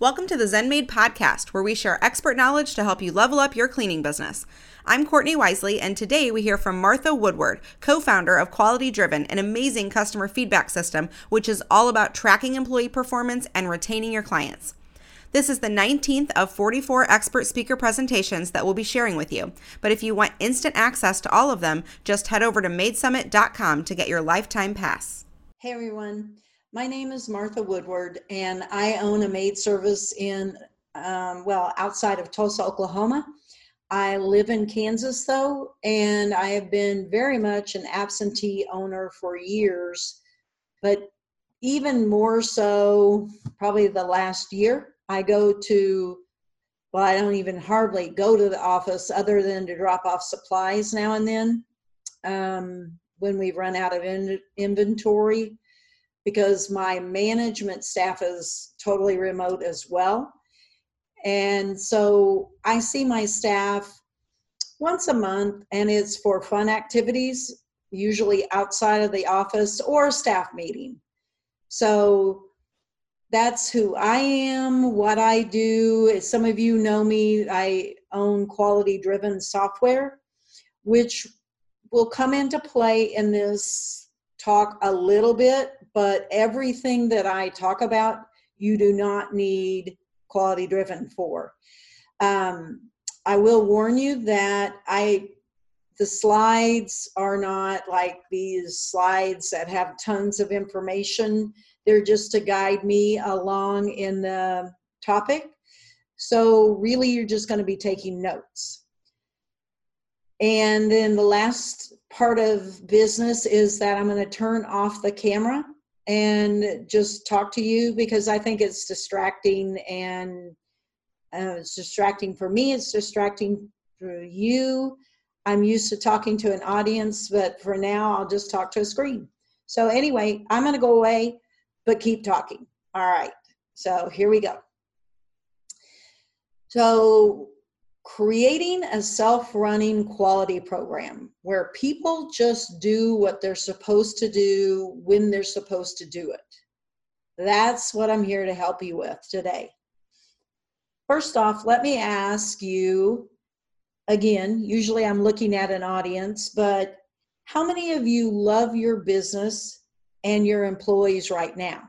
Welcome to the ZenMaid podcast, where we share expert knowledge to help you level up your cleaning business. I'm Courtney Wisely, and today we hear from Martha Woodward, co-founder of Quality Driven, an amazing customer feedback system, which is all about tracking employee performance and retaining your clients. This is the 19th of 44 expert speaker presentations that we'll be sharing with you. But if you want instant access to all of them, just head over to maidsummit.com to get your lifetime pass. Hey everyone, my name is Martha Woodward and I own a maid service in, outside of Tulsa, Oklahoma. I live in Kansas though, and I have been very much an absentee owner for years, but even more so probably the last year. I don't even hardly go to the office other than to drop off supplies now and then when we run out of inventory, because my management staff is totally remote as well. And so I see my staff once a month, and it's for fun activities, usually outside of the office or a staff meeting. So that's who I am, what I do. As some of you know me, I own Quality Driven Software, which will come into play in this talk a little bit, but everything that I talk about, you do not need Quality Driven for. I will warn you that the slides are not like these slides that have tons of information. They're just to guide me along in the topic. So really, you're just going to be taking notes. And then the last part of business is that I'm going to turn off the camera and just talk to you, because I think it's distracting, and it's distracting for me. It's distracting for you. I'm used to talking to an audience, but for now, I'll just talk to a screen. So anyway, I'm going to go away, but keep talking. All right, so here we go. So creating a self-running quality program where people just do what they're supposed to do when they're supposed to do it. That's what I'm here to help you with today. First off, let me ask you, again, usually I'm looking at an audience, but how many of you love your business and your employees right now?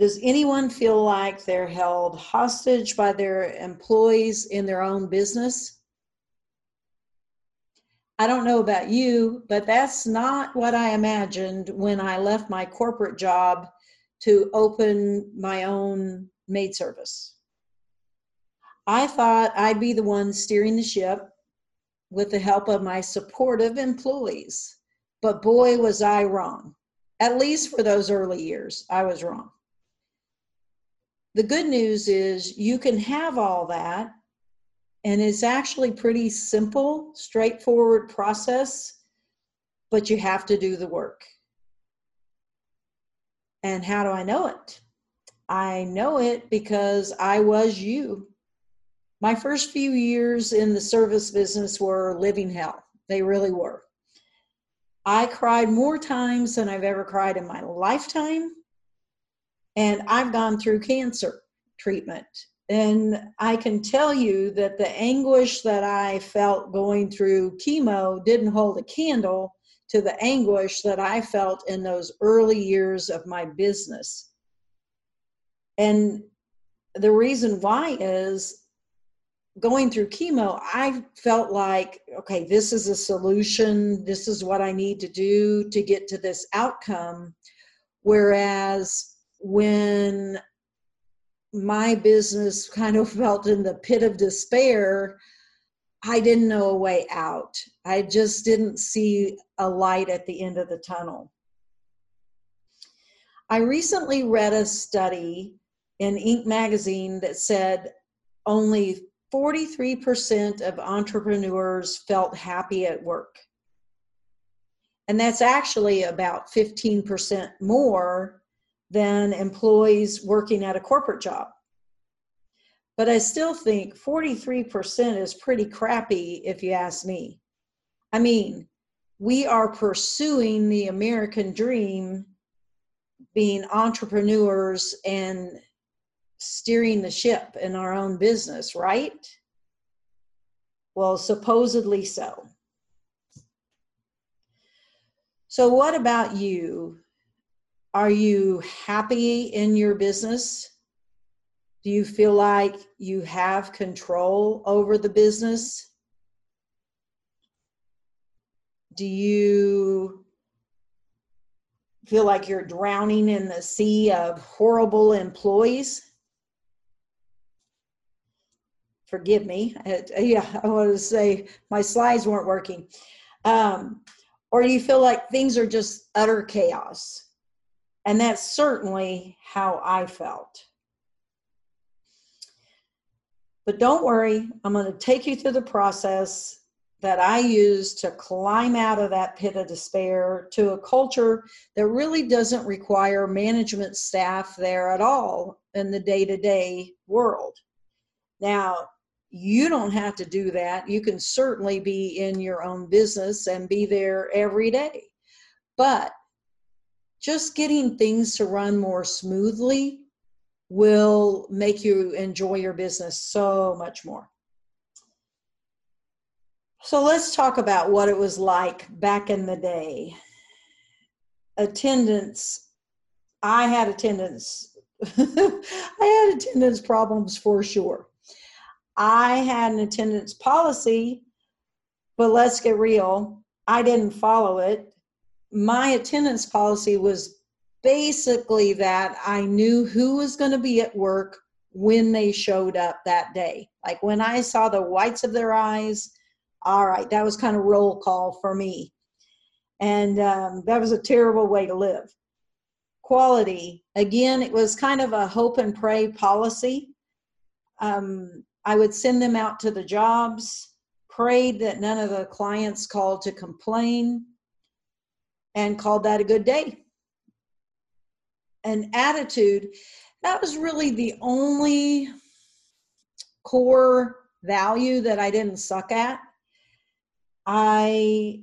Does anyone feel like they're held hostage by their employees in their own business? I don't know about you, but that's not what I imagined when I left my corporate job to open my own maid service. I thought I'd be the one steering the ship with the help of my supportive employees, but boy, was I wrong. At least for those early years, I was wrong. The good news is you can have all that, and it's actually pretty simple, straightforward process, but you have to do the work. And how do I know it? I know it because I was you. My first few years in the service business were living hell. They really were. I cried more times than I've ever cried in my lifetime. And I've gone through cancer treatment. And I can tell you that the anguish that I felt going through chemo didn't hold a candle to the anguish that I felt in those early years of my business. And the reason why is, going through chemo, I felt like, okay, this is a solution. This is what I need to do to get to this outcome. Whereas when my business kind of felt in the pit of despair, I didn't know a way out. I just didn't see a light at the end of the tunnel. I recently read a study in Inc. magazine that said only 43% of entrepreneurs felt happy at work. And that's actually about 15% more than employees working at a corporate job. But I still think 43% is pretty crappy if you ask me. I mean, we are pursuing the American dream being entrepreneurs and steering the ship in our own business, right? Well, supposedly so. So what about you? Are you happy in your business? Do you feel like you have control over the business? Do you feel like you're drowning in the sea of horrible employees? Forgive me. I want to say my slides weren't working. Or do you feel like things are just utter chaos? And that's certainly how I felt. But don't worry, I'm going to take you through the process that I used to climb out of that pit of despair to a culture that really doesn't require management staff there at all in the day-to-day world. Now, you don't have to do that. You can certainly be in your own business and be there every day. But just getting things to run more smoothly will make you enjoy your business so much more. So let's talk about what it was like back in the day. Attendance. I had attendance. I had attendance problems for sure. I had an attendance policy, but let's get real. I didn't follow it. My attendance policy was basically that I knew who was going to be at work when they showed up that day. Like when I saw the whites of their eyes, all right, that was kind of roll call for me. And that was a terrible way to live. Quality. Again, it was kind of a hope and pray policy. I would send them out to the jobs, prayed that none of the clients called to complain, and called that a good day. An attitude, that was really the only core value that I didn't suck at. I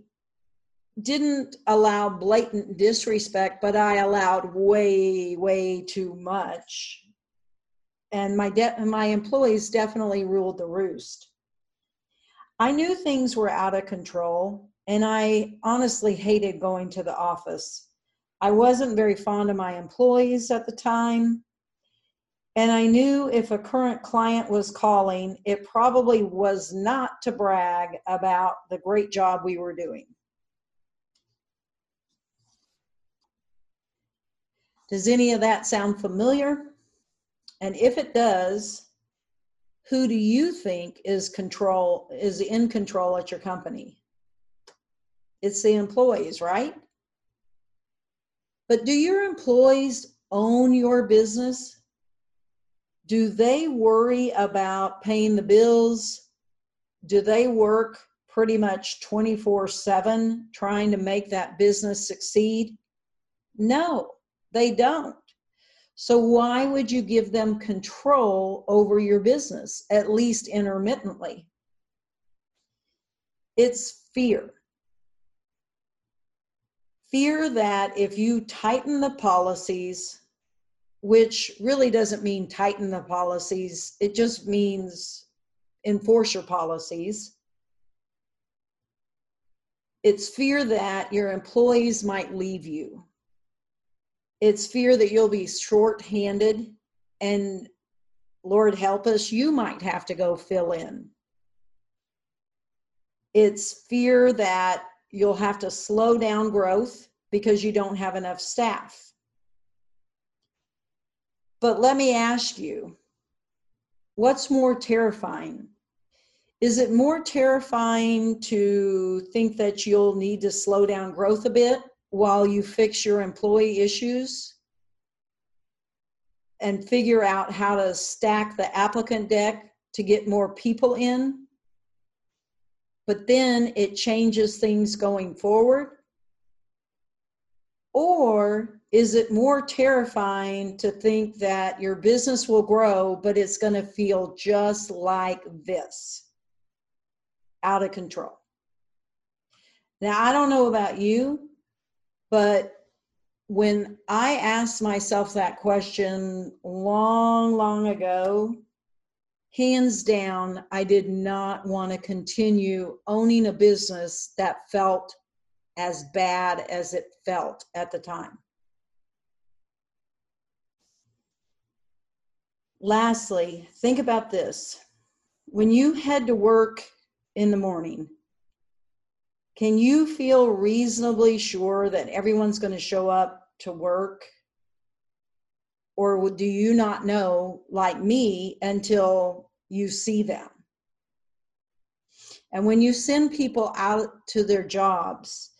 didn't allow blatant disrespect, but I allowed way, way too much. And my employees definitely ruled the roost. I knew things were out of control, and I honestly hated going to the office. I wasn't very fond of my employees at the time, and I knew if a current client was calling, it probably was not to brag about the great job we were doing. Does any of that sound familiar? And if it does, who do you think is in control at your company? It's the employees, right? But do your employees own your business? Do they worry about paying the bills? Do they work pretty much 24/7 trying to make that business succeed? No, they don't. So why would you give them control over your business, at least intermittently? It's fear. Fear that if you tighten the policies, which really doesn't mean tighten the policies, it just means enforce your policies. It's fear that your employees might leave you. It's fear that you'll be short-handed, and Lord help us, you might have to go fill in. It's fear that you'll have to slow down growth because you don't have enough staff. But let me ask you, what's more terrifying? Is it more terrifying to think that you'll need to slow down growth a bit while you fix your employee issues and figure out how to stack the applicant deck to get more people in, but then it changes things going forward? Or is it more terrifying to think that your business will grow, but it's going to feel just like this, out of control? Now, I don't know about you, but when I asked myself that question long ago, hands down, I did not want to continue owning a business that felt as bad as it felt at the time. Lastly, think about this. When you head to work in the morning, can you feel reasonably sure that everyone's going to show up to work? Or do you not know, like me, until you see them? And when you send people out to their jobs,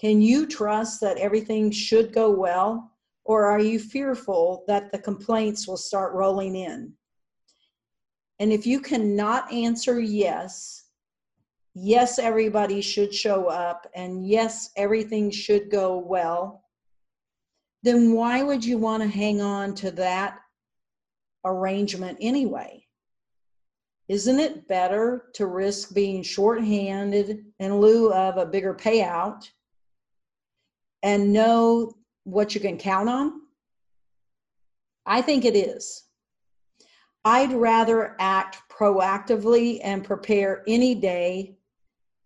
can you trust that everything should go well? Or are you fearful that the complaints will start rolling in? And if you cannot answer yes, yes, everybody should show up, and yes, everything should go well, then why would you want to hang on to that arrangement anyway? Isn't it better to risk being shorthanded in lieu of a bigger payout and know what you can count on? I think it is. I'd rather act proactively and prepare any day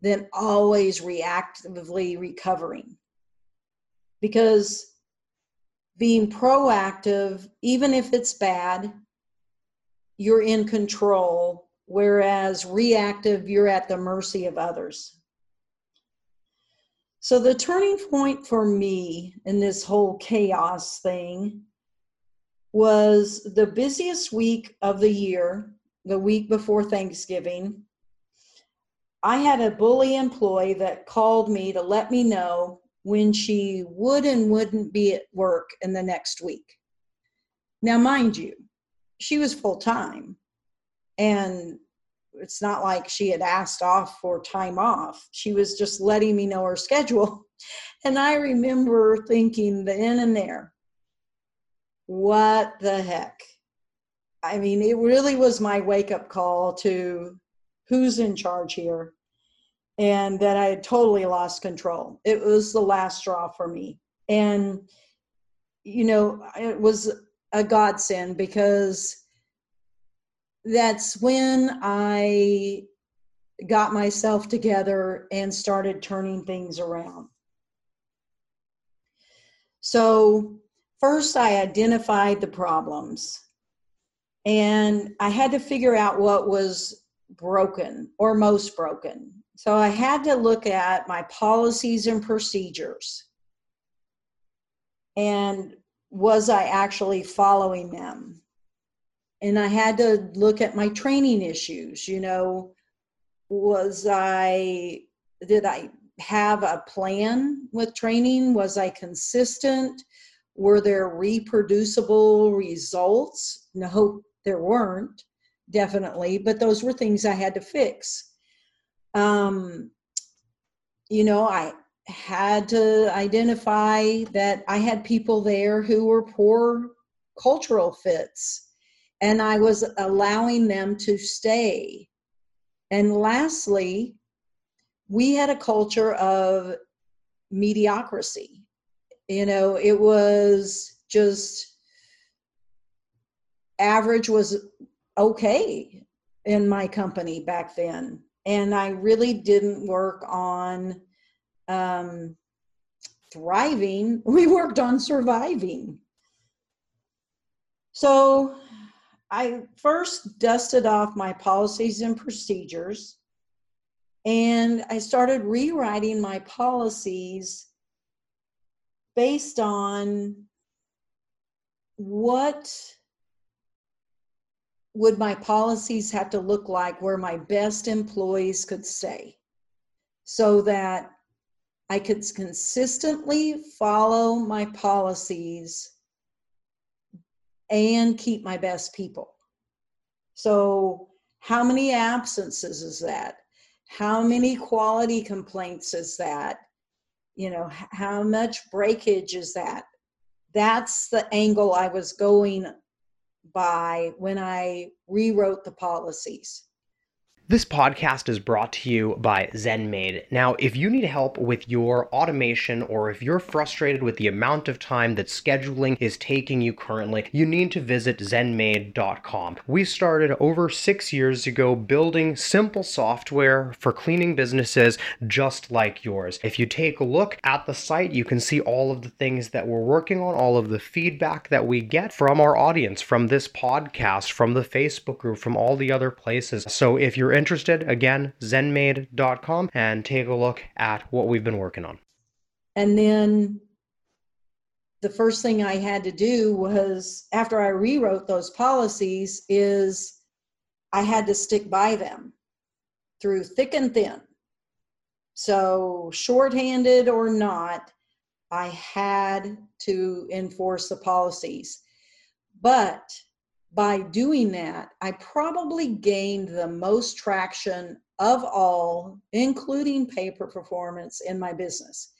than always reactively recovering. Because being proactive, even if it's bad, you're in control, whereas reactive, you're at the mercy of others. So the turning point for me in this whole chaos thing was the busiest week of the year, the week before Thanksgiving. I had a bully employee that called me to let me know when she would and wouldn't be at work in the next week. Now, mind you, she was full-time, and it's not like she had asked off for time off. She was just letting me know her schedule. And I remember thinking then and there, what the heck? I mean, it really was my wake-up call to who's in charge here, and that I had totally lost control. It was the last straw for me. And, you know, it was a godsend, because that's when I got myself together and started turning things around. So first I identified the problems, and I had to figure out what was broken or most broken. So I had to look at my policies and procedures, and was I actually following them? And I had to look at my training issues. You know, did I have a plan with training? Was I consistent? Were there reproducible results? No, there weren't, definitely, but those were things I had to fix. You know, I had to identify that I had people there who were poor cultural fits, and I was allowing them to stay. And lastly, we had a culture of mediocrity. You know, it was just average was okay in my company back then. And I really didn't work on thriving. We worked on surviving. So I first dusted off my policies and procedures, and I started rewriting my policies based on what would my policies have to look like where my best employees could stay, so that I could consistently follow my policies and keep my best people. So how many absences is that? How many quality complaints is that? You know, how much breakage is that? That's the angle I was going by when I rewrote the policies. This podcast is brought to you by ZenMaid. Now, if you need help with your automation or if you're frustrated with the amount of time that scheduling is taking you currently, you need to visit ZenMaid.com. We started over 6 years ago building simple software for cleaning businesses just like yours. If you take a look at the site, you can see all of the things that we're working on, all of the feedback that we get from our audience, from this podcast, from the Facebook group, from all the other places. So if you're interested, again, zenmaid.com, and take a look at what we've been working on. And then the first thing I had to do was, after I rewrote those policies, is I had to stick by them through thick and thin. So shorthanded or not, I had to enforce the policies. But by doing that, I probably gained the most traction of all, including pay per performance, in my business,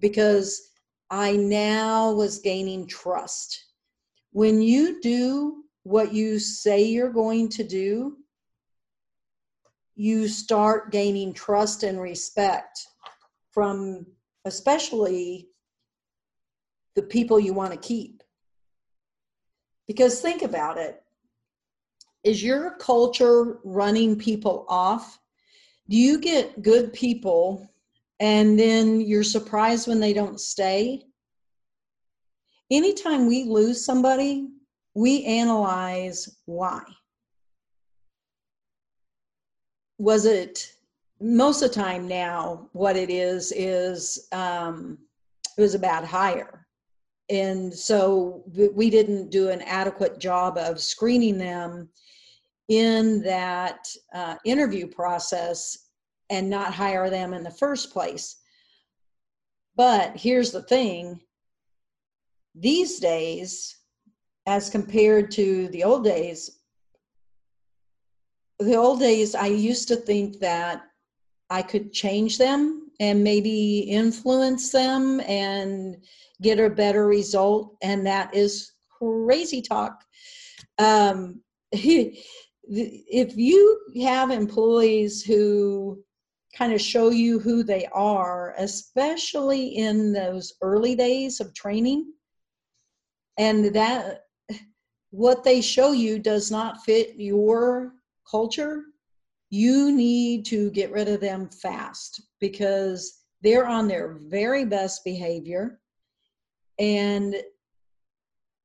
because I now was gaining trust. When you do what you say you're going to do, you start gaining trust and respect from especially the people you want to keep. Because think about it, is your culture running people off? Do you get good people and then you're surprised when they don't stay? Anytime we lose somebody, we analyze why. Was it, most of the time now, what it is it was a bad hire. And so we didn't do an adequate job of screening them in that interview process and not hire them in the first place. But here's the thing. These days, as compared to the old days, I used to think that I could change them and maybe influence them and get a better result, and that is crazy talk. If you have employees who kind of show you who they are, especially in those early days of training, and that what they show you does not fit your culture, you need to get rid of them fast, because they're on their very best behavior. And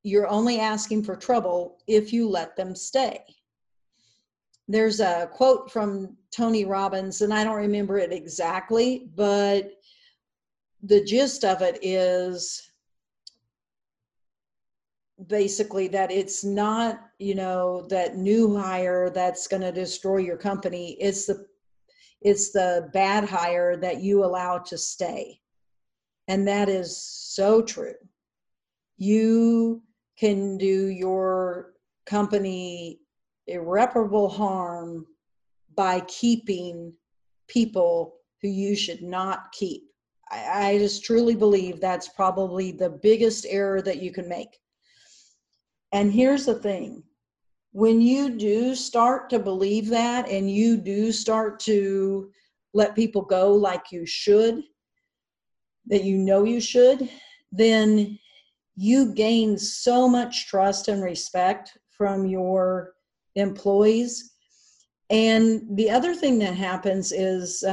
you're only asking for trouble if you let them stay. There's a quote from Tony Robbins, and I don't remember it exactly, but the gist of it is basically that it's not, that new hire that's going to destroy your company. It's the bad hire that you allow to stay. And that is so true. You can do your company irreparable harm by keeping people who you should not keep. I just truly believe that's probably the biggest error that you can make. And here's the thing. When you do start to believe that and you do start to let people go like you should, that you should, then you gain so much trust and respect from your employees. And the other thing that happens is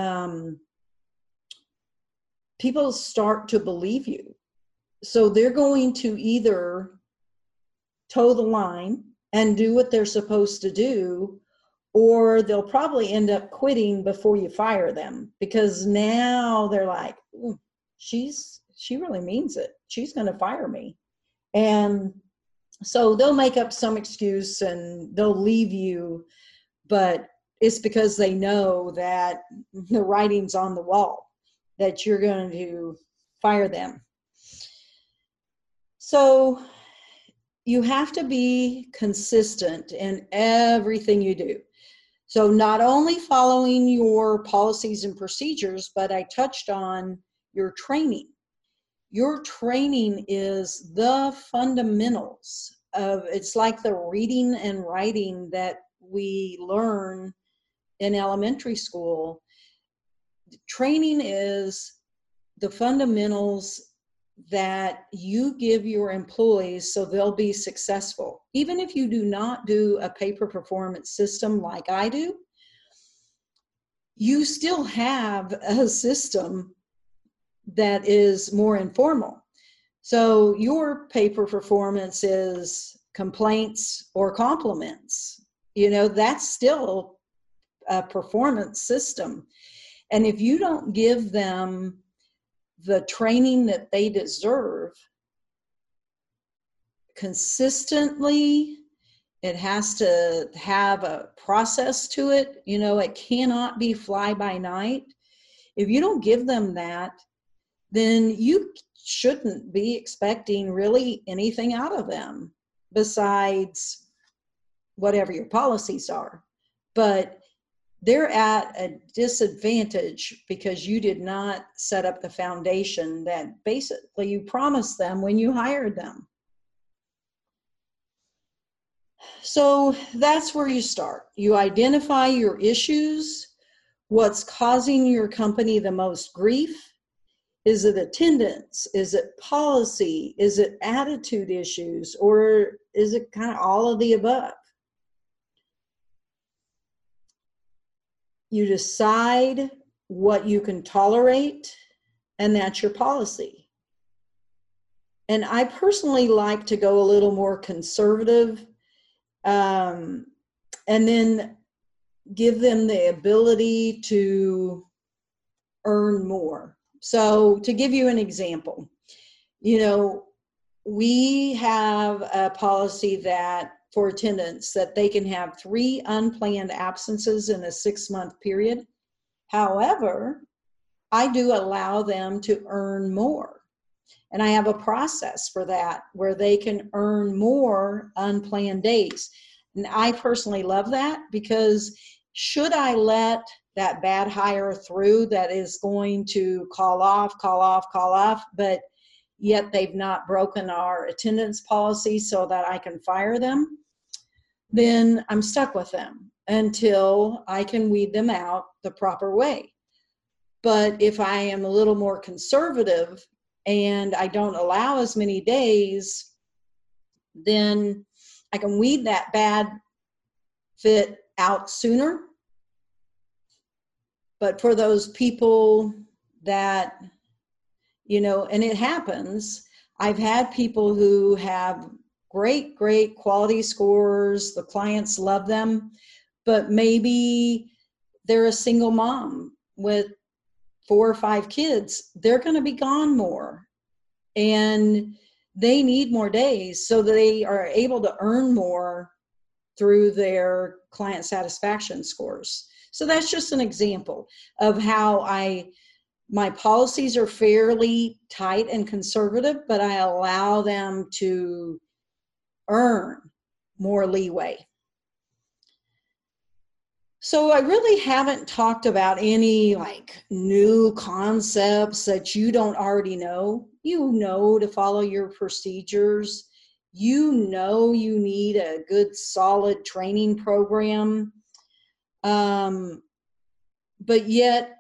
people start to believe you. So they're going to either toe the line and do what they're supposed to do, or they'll probably end up quitting before you fire them, because now they're like, ooh, she really means it. She's going to fire me. And so they'll make up some excuse and they'll leave you, but it's because they know that the writing's on the wall, that you're going to fire them. So you have to be consistent in everything you do. So not only following your policies and procedures, but I touched on your training. Your training is the fundamentals of, it's like the reading and writing that we learn in elementary school, training is the fundamentals that you give your employees so they'll be successful. Even if you do not do a pay-per-performance system like I do, you still have a system that is more informal. So your pay-per-performance is complaints or compliments. You know, that's still a performance system. And if you don't give them the training that they deserve consistently, it has to have a process to it. You know, it cannot be fly by night. If you don't give them that, then you shouldn't be expecting really anything out of them besides whatever your policies are. But they're at a disadvantage because you did not set up the foundation that basically you promised them when you hired them. So that's where you start. You identify your issues. What's causing your company the most grief? Is it attendance? Is it policy? Is it attitude issues? Or is it kind of all of the above? You decide what you can tolerate, and that's your policy. And I personally like to go a little more conservative, and then give them the ability to earn more. So to give you an example, you know, we have a policy that for attendance, that they can have 3 unplanned absences in a 6-month period. However, I do allow them to earn more. And I have a process for that where they can earn more unplanned days. And I personally love that, because should I let that bad hire through that is going to call off, but yet they've not broken our attendance policy so that I can fire them, then I'm stuck with them until I can weed them out the proper way. But if I am a little more conservative and I don't allow as many days, then I can weed that bad fit out sooner. But for those people that, you know, and it happens, I've had people who have great, great quality scores, the clients love them, but maybe they're a single mom with 4 or 5 kids. They're going to be gone more and they need more days, so they are able to earn more through their client satisfaction scores. So that's just an example of how my policies are fairly tight and conservative, but I allow them to earn more leeway. So I really haven't talked about any like new concepts that you don't already know. You know to follow your procedures. You know you need a good solid training program. But yet,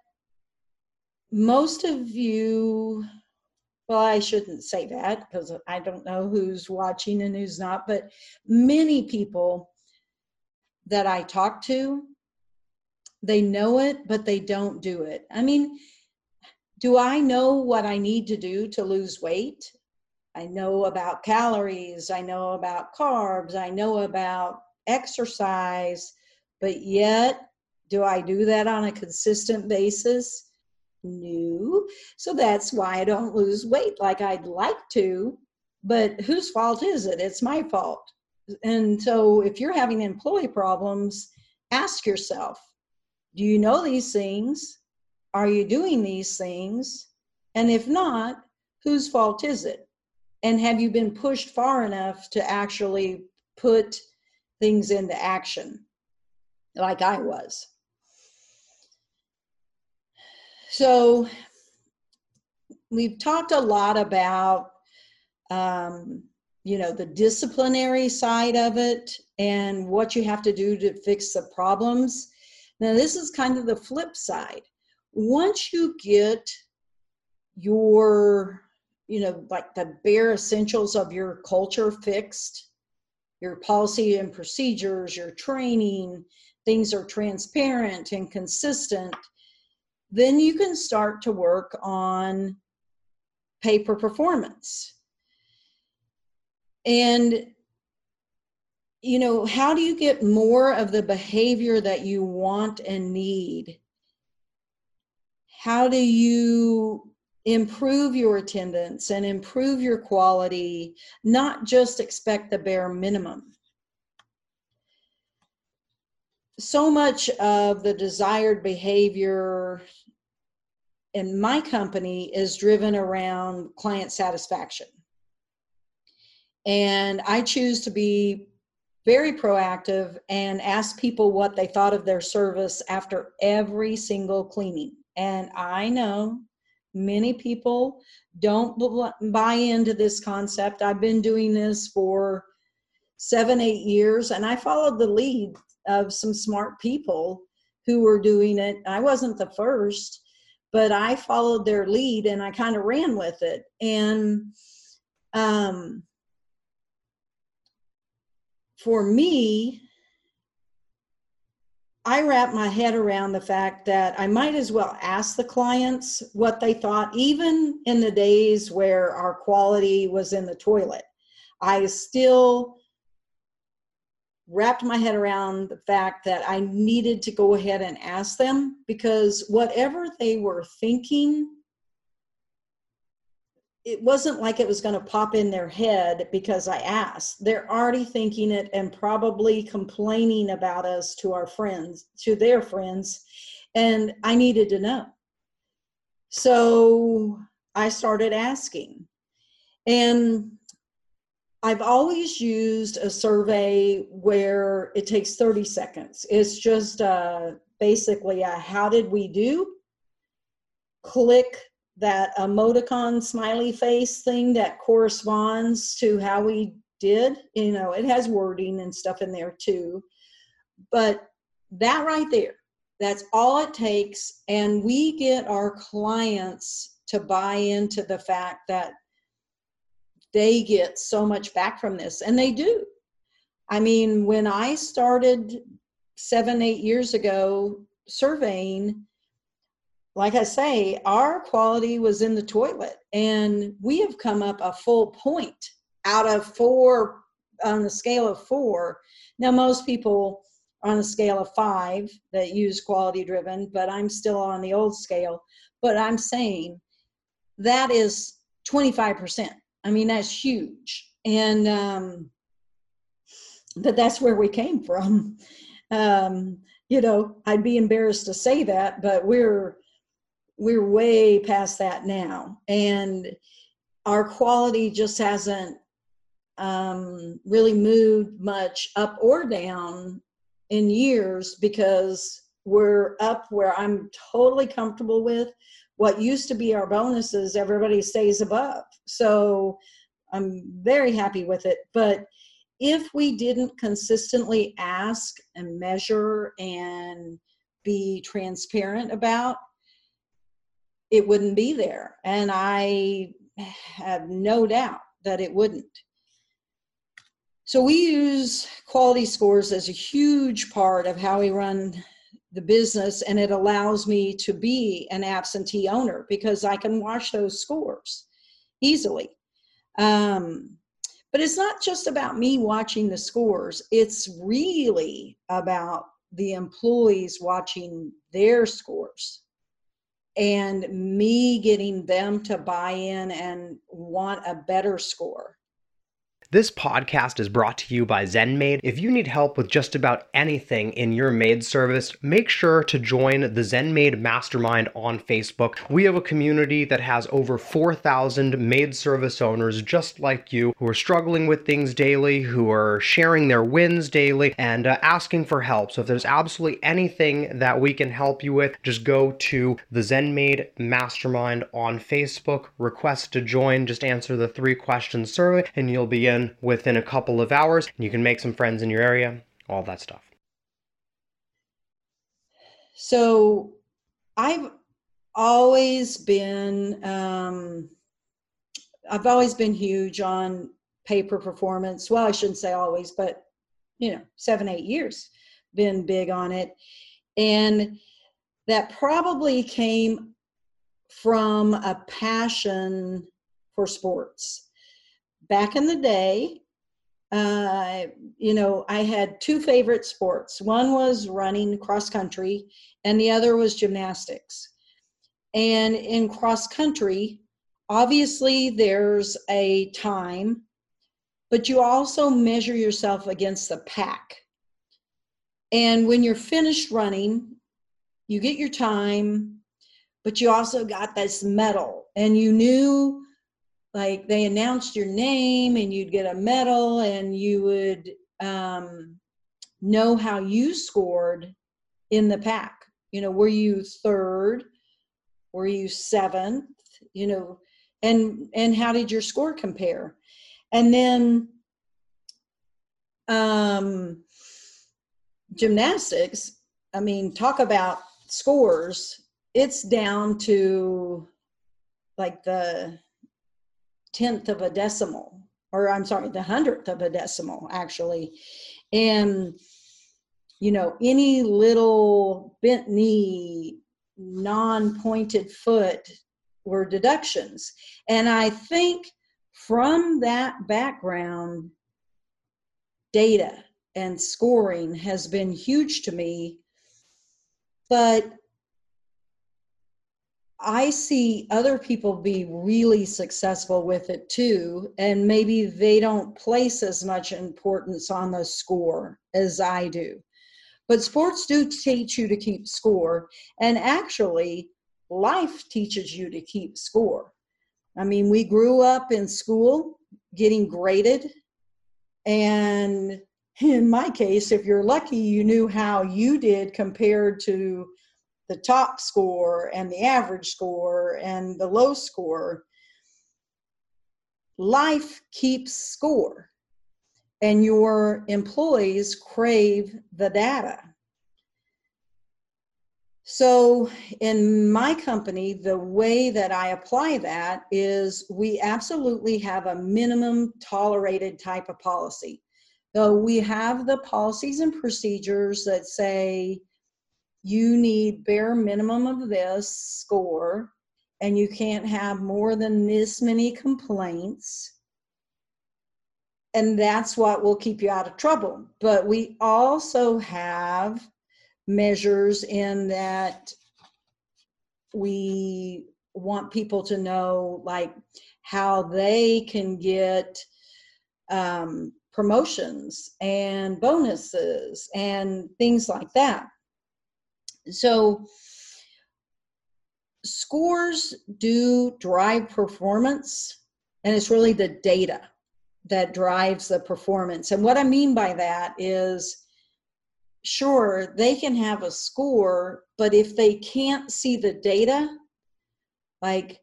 most of you, well, I shouldn't say that because I don't know who's watching and who's not, but many people that I talk to, they know it, but they don't do it. I mean, do I know what I need to do to lose weight? I know about calories. I know about carbs. I know about exercise, but yet, do I do that on a consistent basis? No. So that's why I don't lose weight like I'd like to, but whose fault is it? It's my fault. And so if you're having employee problems, ask yourself, do you know these things? Are you doing these things? And if not, whose fault is it? And have you been pushed far enough to actually put things into action like I was? So we've talked a lot about, you know, the disciplinary side of it and what you have to do to fix the problems. Now, this is kind of the flip side. Once you get your, like the bare essentials of your culture fixed, your policy and procedures, your training, things are transparent and consistent, then you can start to work on pay per performance. And, how do you get more of the behavior that you want and need? How do you improve your attendance and improve your quality, not just expect the bare minimum? So much of the desired behavior in my company is driven around client satisfaction. And I choose to be very proactive and ask people what they thought of their service after every single cleaning. And I know many people don't buy into this concept. I've been doing this for 7-8 years, and I followed the lead of some smart people who were doing it. I wasn't the first, but I followed their lead and I kind of ran with it. And for me, I wrap my head around the fact that I might as well ask the clients what they thought, even in the days where our quality was in the toilet. I still wrapped my head around the fact that I needed to go ahead and ask them, because whatever they were thinking, it wasn't like it was going to pop in their head because I asked. They're already thinking it and probably complaining about us to our friends, to their friends, and I needed to know. So I started asking. And I've always used a survey where it takes 30 seconds. It's just basically a how did we do? Click that emoticon smiley face thing that corresponds to how we did. It has wording and stuff in there too. But that right there, that's all it takes. And we get our clients to buy into the fact that they get so much back from this. And they do. I mean, when I started 7-8 years ago surveying, like I say, our quality was in the toilet, and we have come up a full point out of 4 on the scale of 4. Now, most people on a scale of 5 that use quality driven, but I'm still on the old scale. But I'm saying that is 25%. I mean, that's huge. And but that's where we came from. I'd be embarrassed to say that, but we're way past that now. And our quality just hasn't really moved much up or down in years, because we're up where I'm totally comfortable with. What used to be our bonuses, everybody stays above. So I'm very happy with it. But if we didn't consistently ask and measure and be transparent about, it wouldn't be there. And I have no doubt that it wouldn't. So we use quality scores as a huge part of how we run the business, and it allows me to be an absentee owner because I can watch those scores easily. But it's not just about me watching the scores. It's really about the employees watching their scores and me getting them to buy in and want a better score. This podcast is brought to you by ZenMaid. If you need help with just about anything in your maid service, make sure to join the ZenMaid Mastermind on Facebook. We have a community that has over 4,000 maid service owners just like you, who are struggling with things daily, who are sharing their wins daily, and asking for help. So if there's absolutely anything that we can help you with, just go to the ZenMaid Mastermind on Facebook, request to join, just answer the 3-question survey, and you'll be in within a couple of hours, and you can make some friends in your area, all that stuff. So I've always been huge on pay per performance. Well, I shouldn't say always, but you know, 7-8 years been big on it. And that probably came from a passion for sports. Back in the day, you know, I had two favorite sports. One was running cross country and the other was gymnastics. And in cross country, obviously there's a time, but you also measure yourself against the pack. And when you're finished running, you get your time, but you also got this medal, and you knew, like, they announced your name and you'd get a medal, and you would know how you scored in the pack. You know, were you third? Were you seventh? You know, and how did your score compare? And then gymnastics, I mean, talk about scores. It's down to like the 10th of a decimal, or I'm sorry, the 100th of a decimal, actually. And, you know, any little bent knee, non-pointed foot were deductions. And I think from that background, data and scoring has been huge to me. But I see other people be really successful with it too, and maybe they don't place as much importance on the score as I do. But sports do teach you to keep score, and actually life teaches you to keep score. I mean, we grew up in school getting graded, and in my case, if you're lucky, you knew how you did compared to the top score and the average score and the low score. Life keeps score, and your employees crave the data. So in my company, the way that I apply that is we absolutely have a minimum tolerated type of policy. So we have the policies and procedures that say, you need bare minimum of this score, and you can't have more than this many complaints. And that's what will keep you out of trouble. But we also have measures in that we want people to know, like, how they can get promotions and bonuses and things like that. So scores do drive performance, and it's really the data that drives the performance. And what I mean by that is, sure, they can have a score, but if they can't see the data, like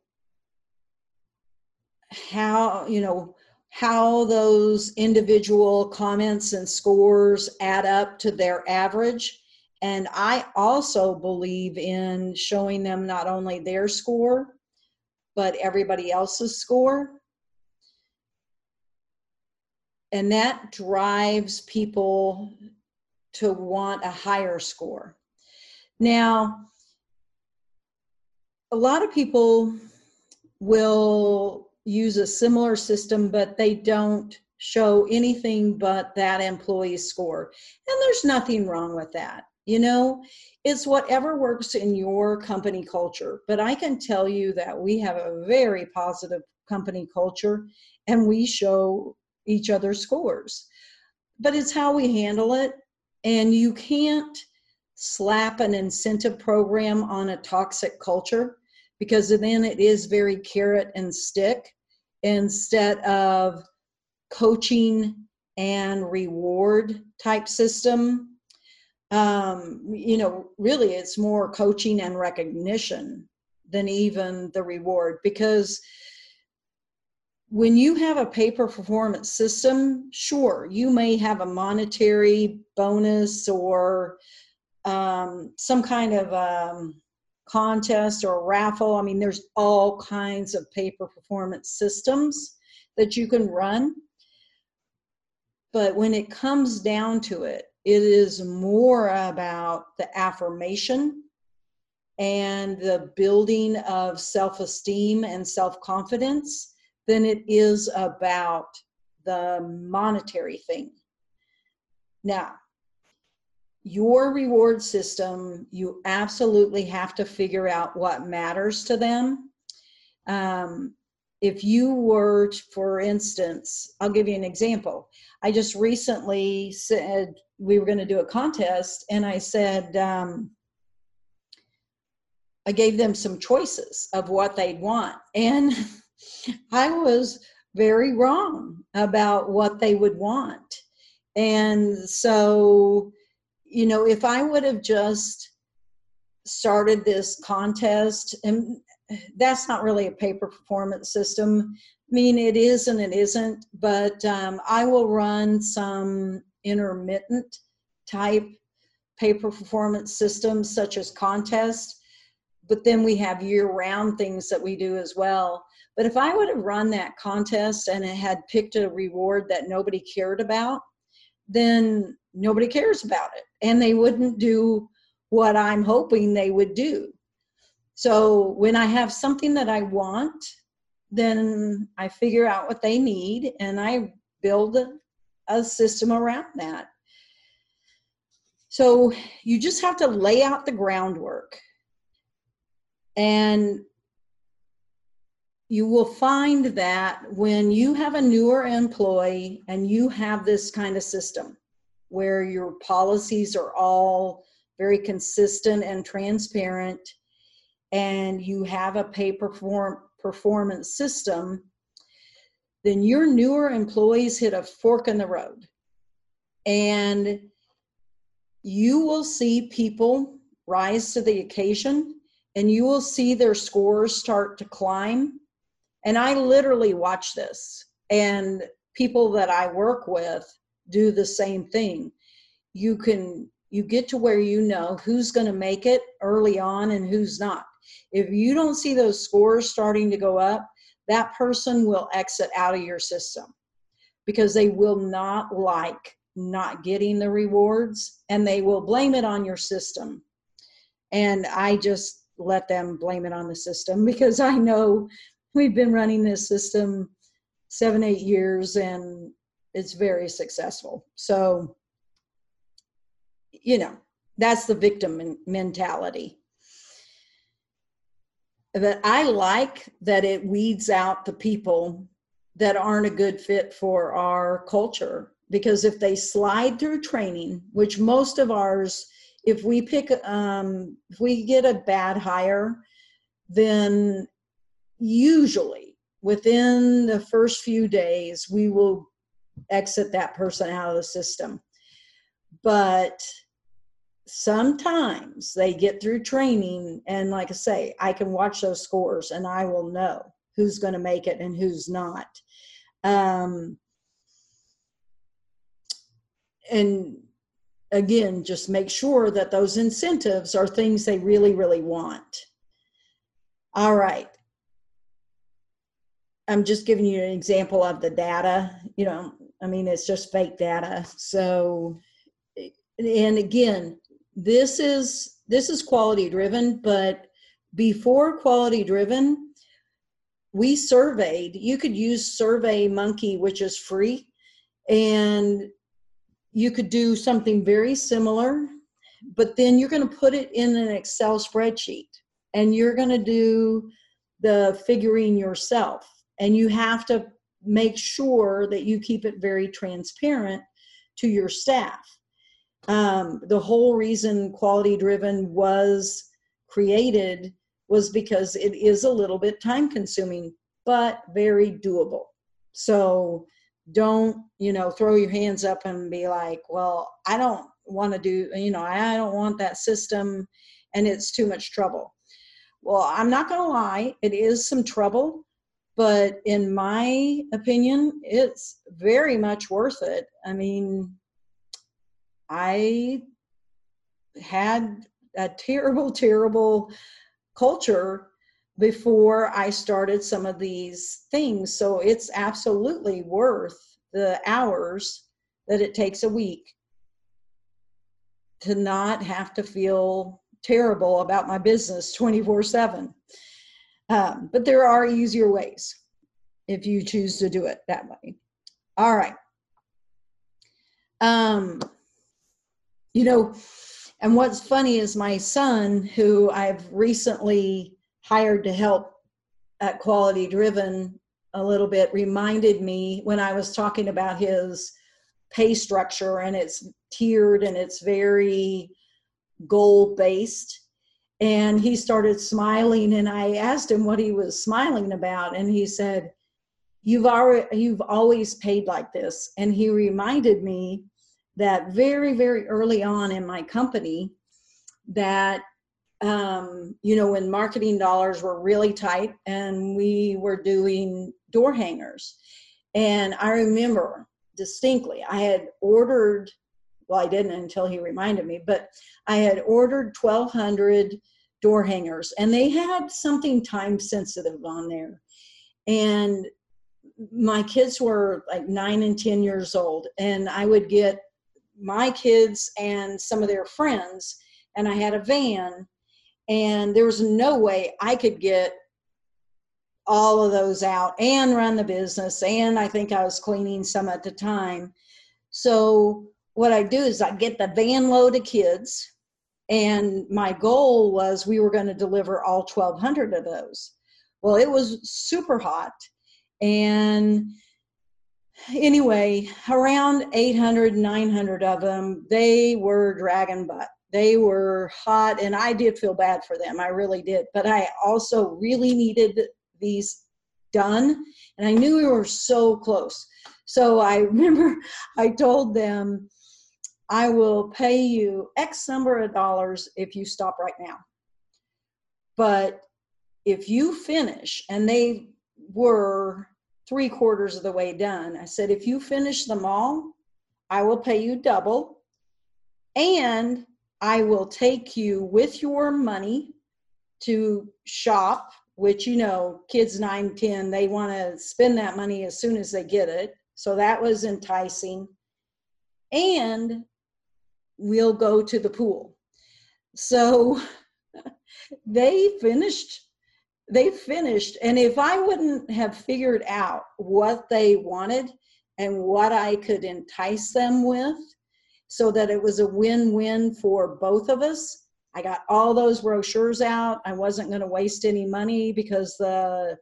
how, you know, how those individual comments and scores add up to their average. And I also believe in showing them not only their score, but everybody else's score. And that drives people to want a higher score. Now, a lot of people will use a similar system, but they don't show anything but that employee's score. And there's nothing wrong with that. You know, it's whatever works in your company culture. But I can tell you that we have a very positive company culture, and we show each other scores. But it's how we handle it. And you can't slap an incentive program on a toxic culture, because then it is very carrot and stick instead of coaching and reward type system. You know, really it's more coaching and recognition than even the reward, because when you have a pay-per-performance system, sure, you may have a monetary bonus or some kind of contest or raffle. I mean, there's all kinds of paper performance systems that you can run. But when it comes down to it, it is more about the affirmation and the building of self-esteem and self-confidence than it is about the monetary thing. Now, your reward system, you absolutely have to figure out what matters to them. If you were, for instance, I'll give you an example. I just recently said we were going to do a contest, and I said, I gave them some choices of what they'd want. And I was very wrong about what they would want. And so, you know, if I would have just started this contest, and that's not really a paper performance system. I mean, it is and it isn't, but I will run some intermittent type paper performance systems such as contests, but then we have year-round things that we do as well. But if I would have run that contest and it had picked a reward that nobody cared about, then nobody cares about it, and they wouldn't do what I'm hoping they would do. So when I have something that I want, then I figure out what they need and I build a system around that. So you just have to lay out the groundwork, and you will find that when you have a newer employee and you have this kind of system where your policies are all very consistent and transparent, and you have a pay performance system, then your newer employees hit a fork in the road. And you will see people rise to the occasion, and you will see their scores start to climb. And I literally watch this, and people that I work with do the same thing. You get to where you know who's going to make it early on and who's not. If you don't see those scores starting to go up, that person will exit out of your system because they will not like not getting the rewards, and they will blame it on your system. And I just let them blame it on the system, because I know we've been running this system 7-8 years and it's very successful. So, you know, that's the victim mentality. But I like that it weeds out the people that aren't a good fit for our culture, because if they slide through training, which most of ours, if we pick, if we get a bad hire, then usually within the first few days, we will exit that person out of the system. But sometimes they get through training, and like I say, I can watch those scores and I will know who's going to make it and who's not. And again, just make sure that those incentives are things they really, really want. All right. I'm just giving you an example of the data. You know, I mean, it's just fake data. So, and again, this is quality driven, but before quality driven, we surveyed. You could use Survey Monkey, which is free, and you could do something very similar, but then you're going to put it in an Excel spreadsheet and you're going to do the figuring yourself, and you have to make sure that you keep it very transparent to your staff. The whole reason Quality Driven was created was because it is a little bit time consuming, but very doable. So don't, you know, throw your hands up and be like, well, I don't want to do, you know, I don't want that system and it's too much trouble. Well, I'm not going to lie. It is some trouble, but in my opinion, it's very much worth it. I mean, I had a terrible, terrible culture before I started some of these things. So it's absolutely worth the hours that it takes a week to not have to feel terrible about my business 24/7. But there are easier ways if you choose to do it that way. All right. You know, and what's funny is my son, who I've recently hired to help at Quality Driven a little bit, reminded me when I was talking about his pay structure, and it's tiered and it's very goal-based. And he started smiling, and I asked him what he was smiling about. And he said, you've always paid like this. And he reminded me that very, very early on in my company that, you know, when marketing dollars were really tight and we were doing door hangers. And I remember distinctly, I had ordered, well, I didn't until he reminded me, but I had ordered 1,200 door hangers, and they had something time sensitive on there. And my kids were like 9 and 10 years old, and I would get my kids and some of their friends, and I had a van, and there was no way I could get all of those out and run the business. And I think I was cleaning some at the time. So what I do is I get the van load of kids, and my goal was we were going to deliver all 1,200 of those. Well, it was super hot. And anyway, around 800, 900 of them, they were dragging butt. They were hot, and I did feel bad for them. I really did. But I also really needed these done, and I knew we were so close. So I remember I told them, I will pay you X number of dollars if you stop right now. But if you finish, and they were 3/4 of the way done, I said, if you finish them all, I will pay you double, and I will take you with your money to shop, which, you know, kids 9, 10, they want to spend that money as soon as they get it. So that was enticing. And we'll go to the pool. So they finished. And if I wouldn't have figured out what they wanted and what I could entice them with so that it was a win-win for both of us, I got all those brochures out. I wasn't going to waste any money because the,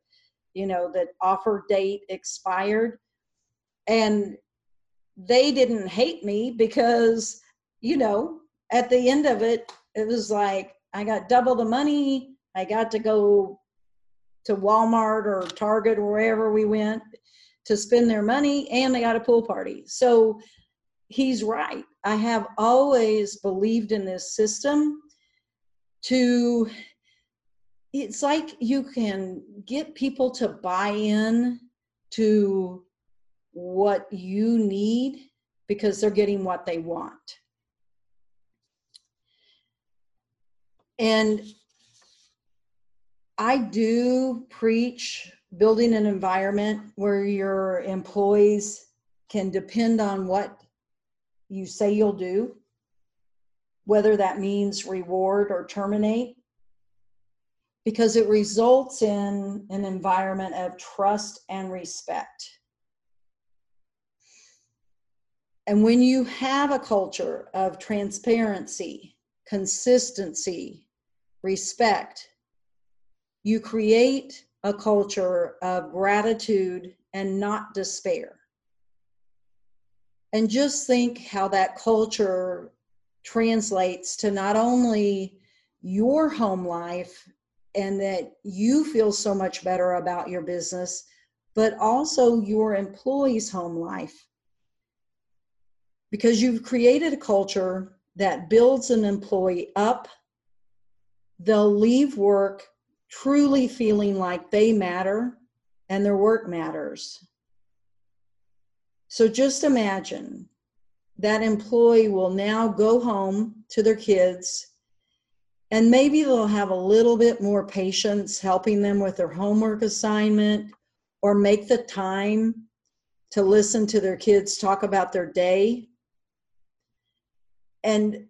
you know, the offer date expired. And they didn't hate me because, you know, at the end of it, it was like, I got double the money. I got to go to Walmart or Target or wherever we went to spend their money, and they got a pool party. So he's right. I have always believed in this system to, it's like you can get people to buy in to what you need because they're getting what they want. And I do preach building an environment where your employees can depend on what you say you'll do, whether that means reward or terminate, because it results in an environment of trust and respect. And when you have a culture of transparency, consistency, respect, you create a culture of gratitude and not despair. And just think how that culture translates to not only your home life and that you feel so much better about your business, but also your employees' home life. Because you've created a culture that builds an employee up, they'll leave work truly feeling like they matter and their work matters. So just imagine that employee will now go home to their kids, and maybe they'll have a little bit more patience helping them with their homework assignment, or make the time to listen to their kids talk about their day. And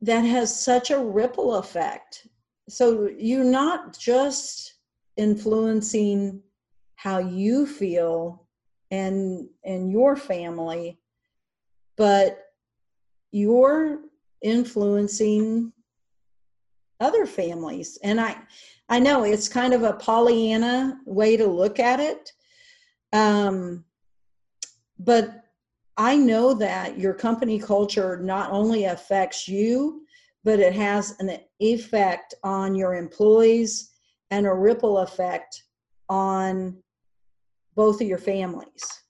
that has such a ripple effect. So you're not just influencing how you feel and your family, but you're influencing other families. And I know it's kind of a Pollyanna way to look at it, but I know that your company culture not only affects you, but it has an effect on your employees and a ripple effect on both of your families.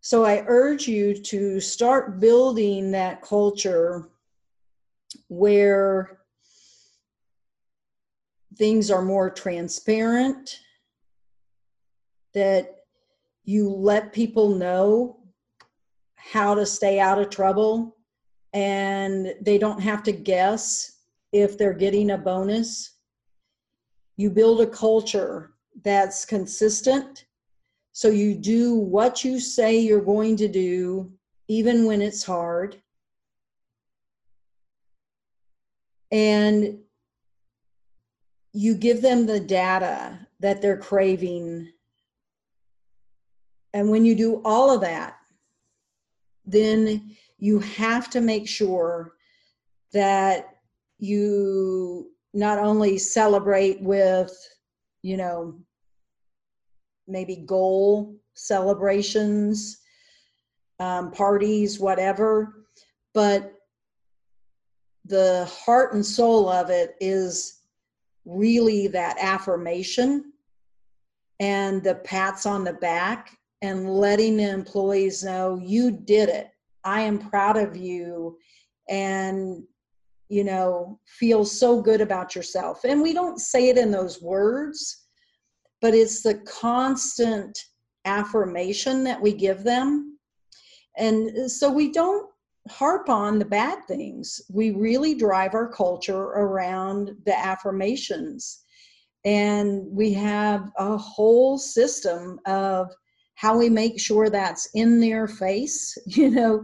So I urge you to start building that culture where things are more transparent, that you let people know how to stay out of trouble, and they don't have to guess if they're getting a bonus. You build a culture that's consistent, so you do what you say you're going to do, even when it's hard. And you give them the data that they're craving. And when you do all of that, then you have to make sure that you not only celebrate with, you know, maybe goal celebrations, parties, whatever, but the heart and soul of it is really that affirmation and the pats on the back, and letting the employees know, you did it. I am proud of you, and, you know, feel so good about yourself. And we don't say it in those words, but it's the constant affirmation that we give them. And so we don't harp on the bad things. We really drive our culture around the affirmations. And we have a whole system of how we make sure that's in their face, you know,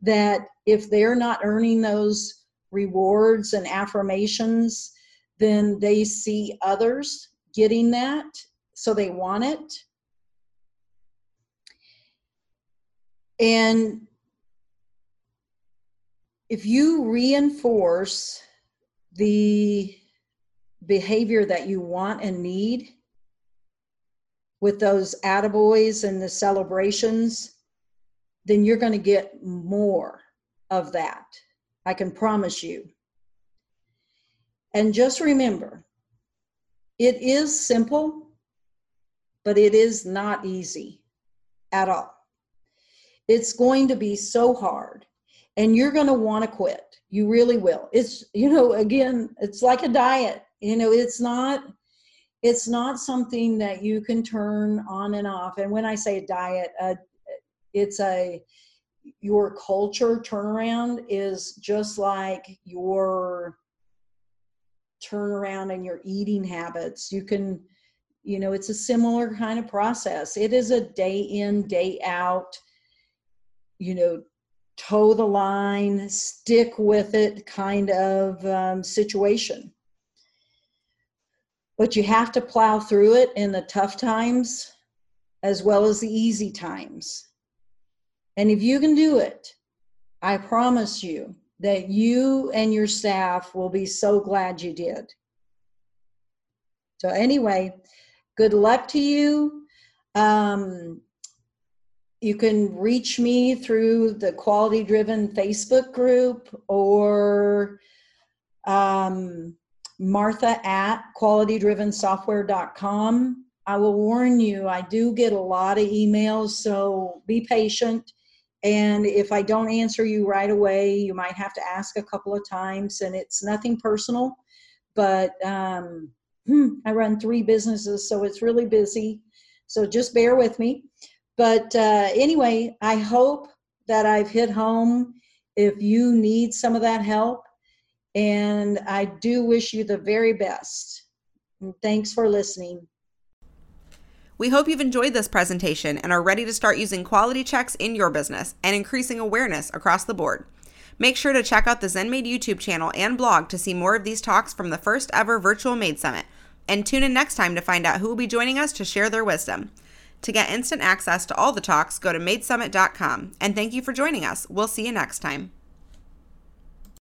that if they're not earning those rewards and affirmations, then they see others getting that, so they want it. And if you reinforce the behavior that you want and need with those attaboys and the celebrations, then you're going to get more of that. I can promise you. And just remember, it is simple, but it is not easy at all. It's going to be so hard. And you're going to want to quit. You really will. It's, you know, again, it's like a diet. You know, it's not something that you can turn on and off. And when I say diet, your culture turnaround is just like your turnaround in your eating habits. You can, you know, it's a similar kind of process. It is a day in, day out, you know, toe the line, stick with it kind of situation. But you have to plow through it in the tough times as well as the easy times. And if you can do it, I promise you that you and your staff will be so glad you did. So anyway, good luck to you. You can reach me through the Quality Driven Facebook group, or martha@qualitydrivensoftware.com. I will warn you, I do get a lot of emails, so be patient. And if I don't answer you right away, you might have to ask a couple of times, and it's nothing personal. But I run 3 businesses, so it's really busy. So just bear with me. But anyway, I hope that I've hit home if you need some of that help. And I do wish you the very best. And thanks for listening. We hope you've enjoyed this presentation and are ready to start using quality checks in your business and increasing awareness across the board. Make sure to check out the ZenMaid YouTube channel and blog to see more of these talks from the first ever virtual Maid Summit, and tune in next time to find out who will be joining us to share their wisdom. To get instant access to all the talks, go to maidsummit.com, and thank you for joining us. We'll see you next time.